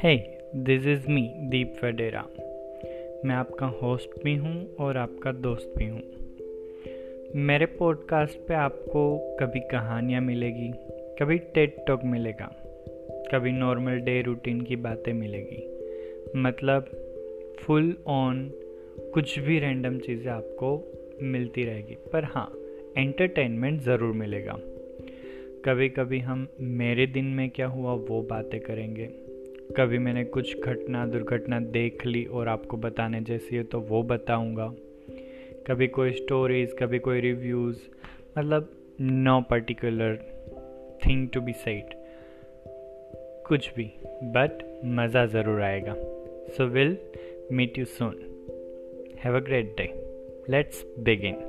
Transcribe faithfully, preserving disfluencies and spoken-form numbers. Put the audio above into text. Hey, this is me, Deep Vadehra। मैं आपका host भी हूँ और आपका दोस्त भी हूँ। मेरे पॉडकास्ट पे आपको कभी कहानियाँ मिलेगी, कभी टेड टॉक मिलेगा, कभी नॉर्मल डे रूटीन की बातें मिलेगी। मतलब फुल ऑन कुछ भी रैंडम चीज़ें आपको मिलती रहेगी, पर हाँ, एंटरटेनमेंट ज़रूर मिलेगा। कभी कभी हम मेरे दिन में क्या हुआ वो बातें करेंगे, कभी मैंने कुछ घटना दुर्घटना देख ली और आपको बताने जैसी है तो वो बताऊंगा, कभी कोई स्टोरीज़, कभी कोई रिव्यूज़। मतलब no particular thing to be said, कुछ भी, बट मज़ा ज़रूर आएगा। So will meet you soon. Have a great day. Let's begin.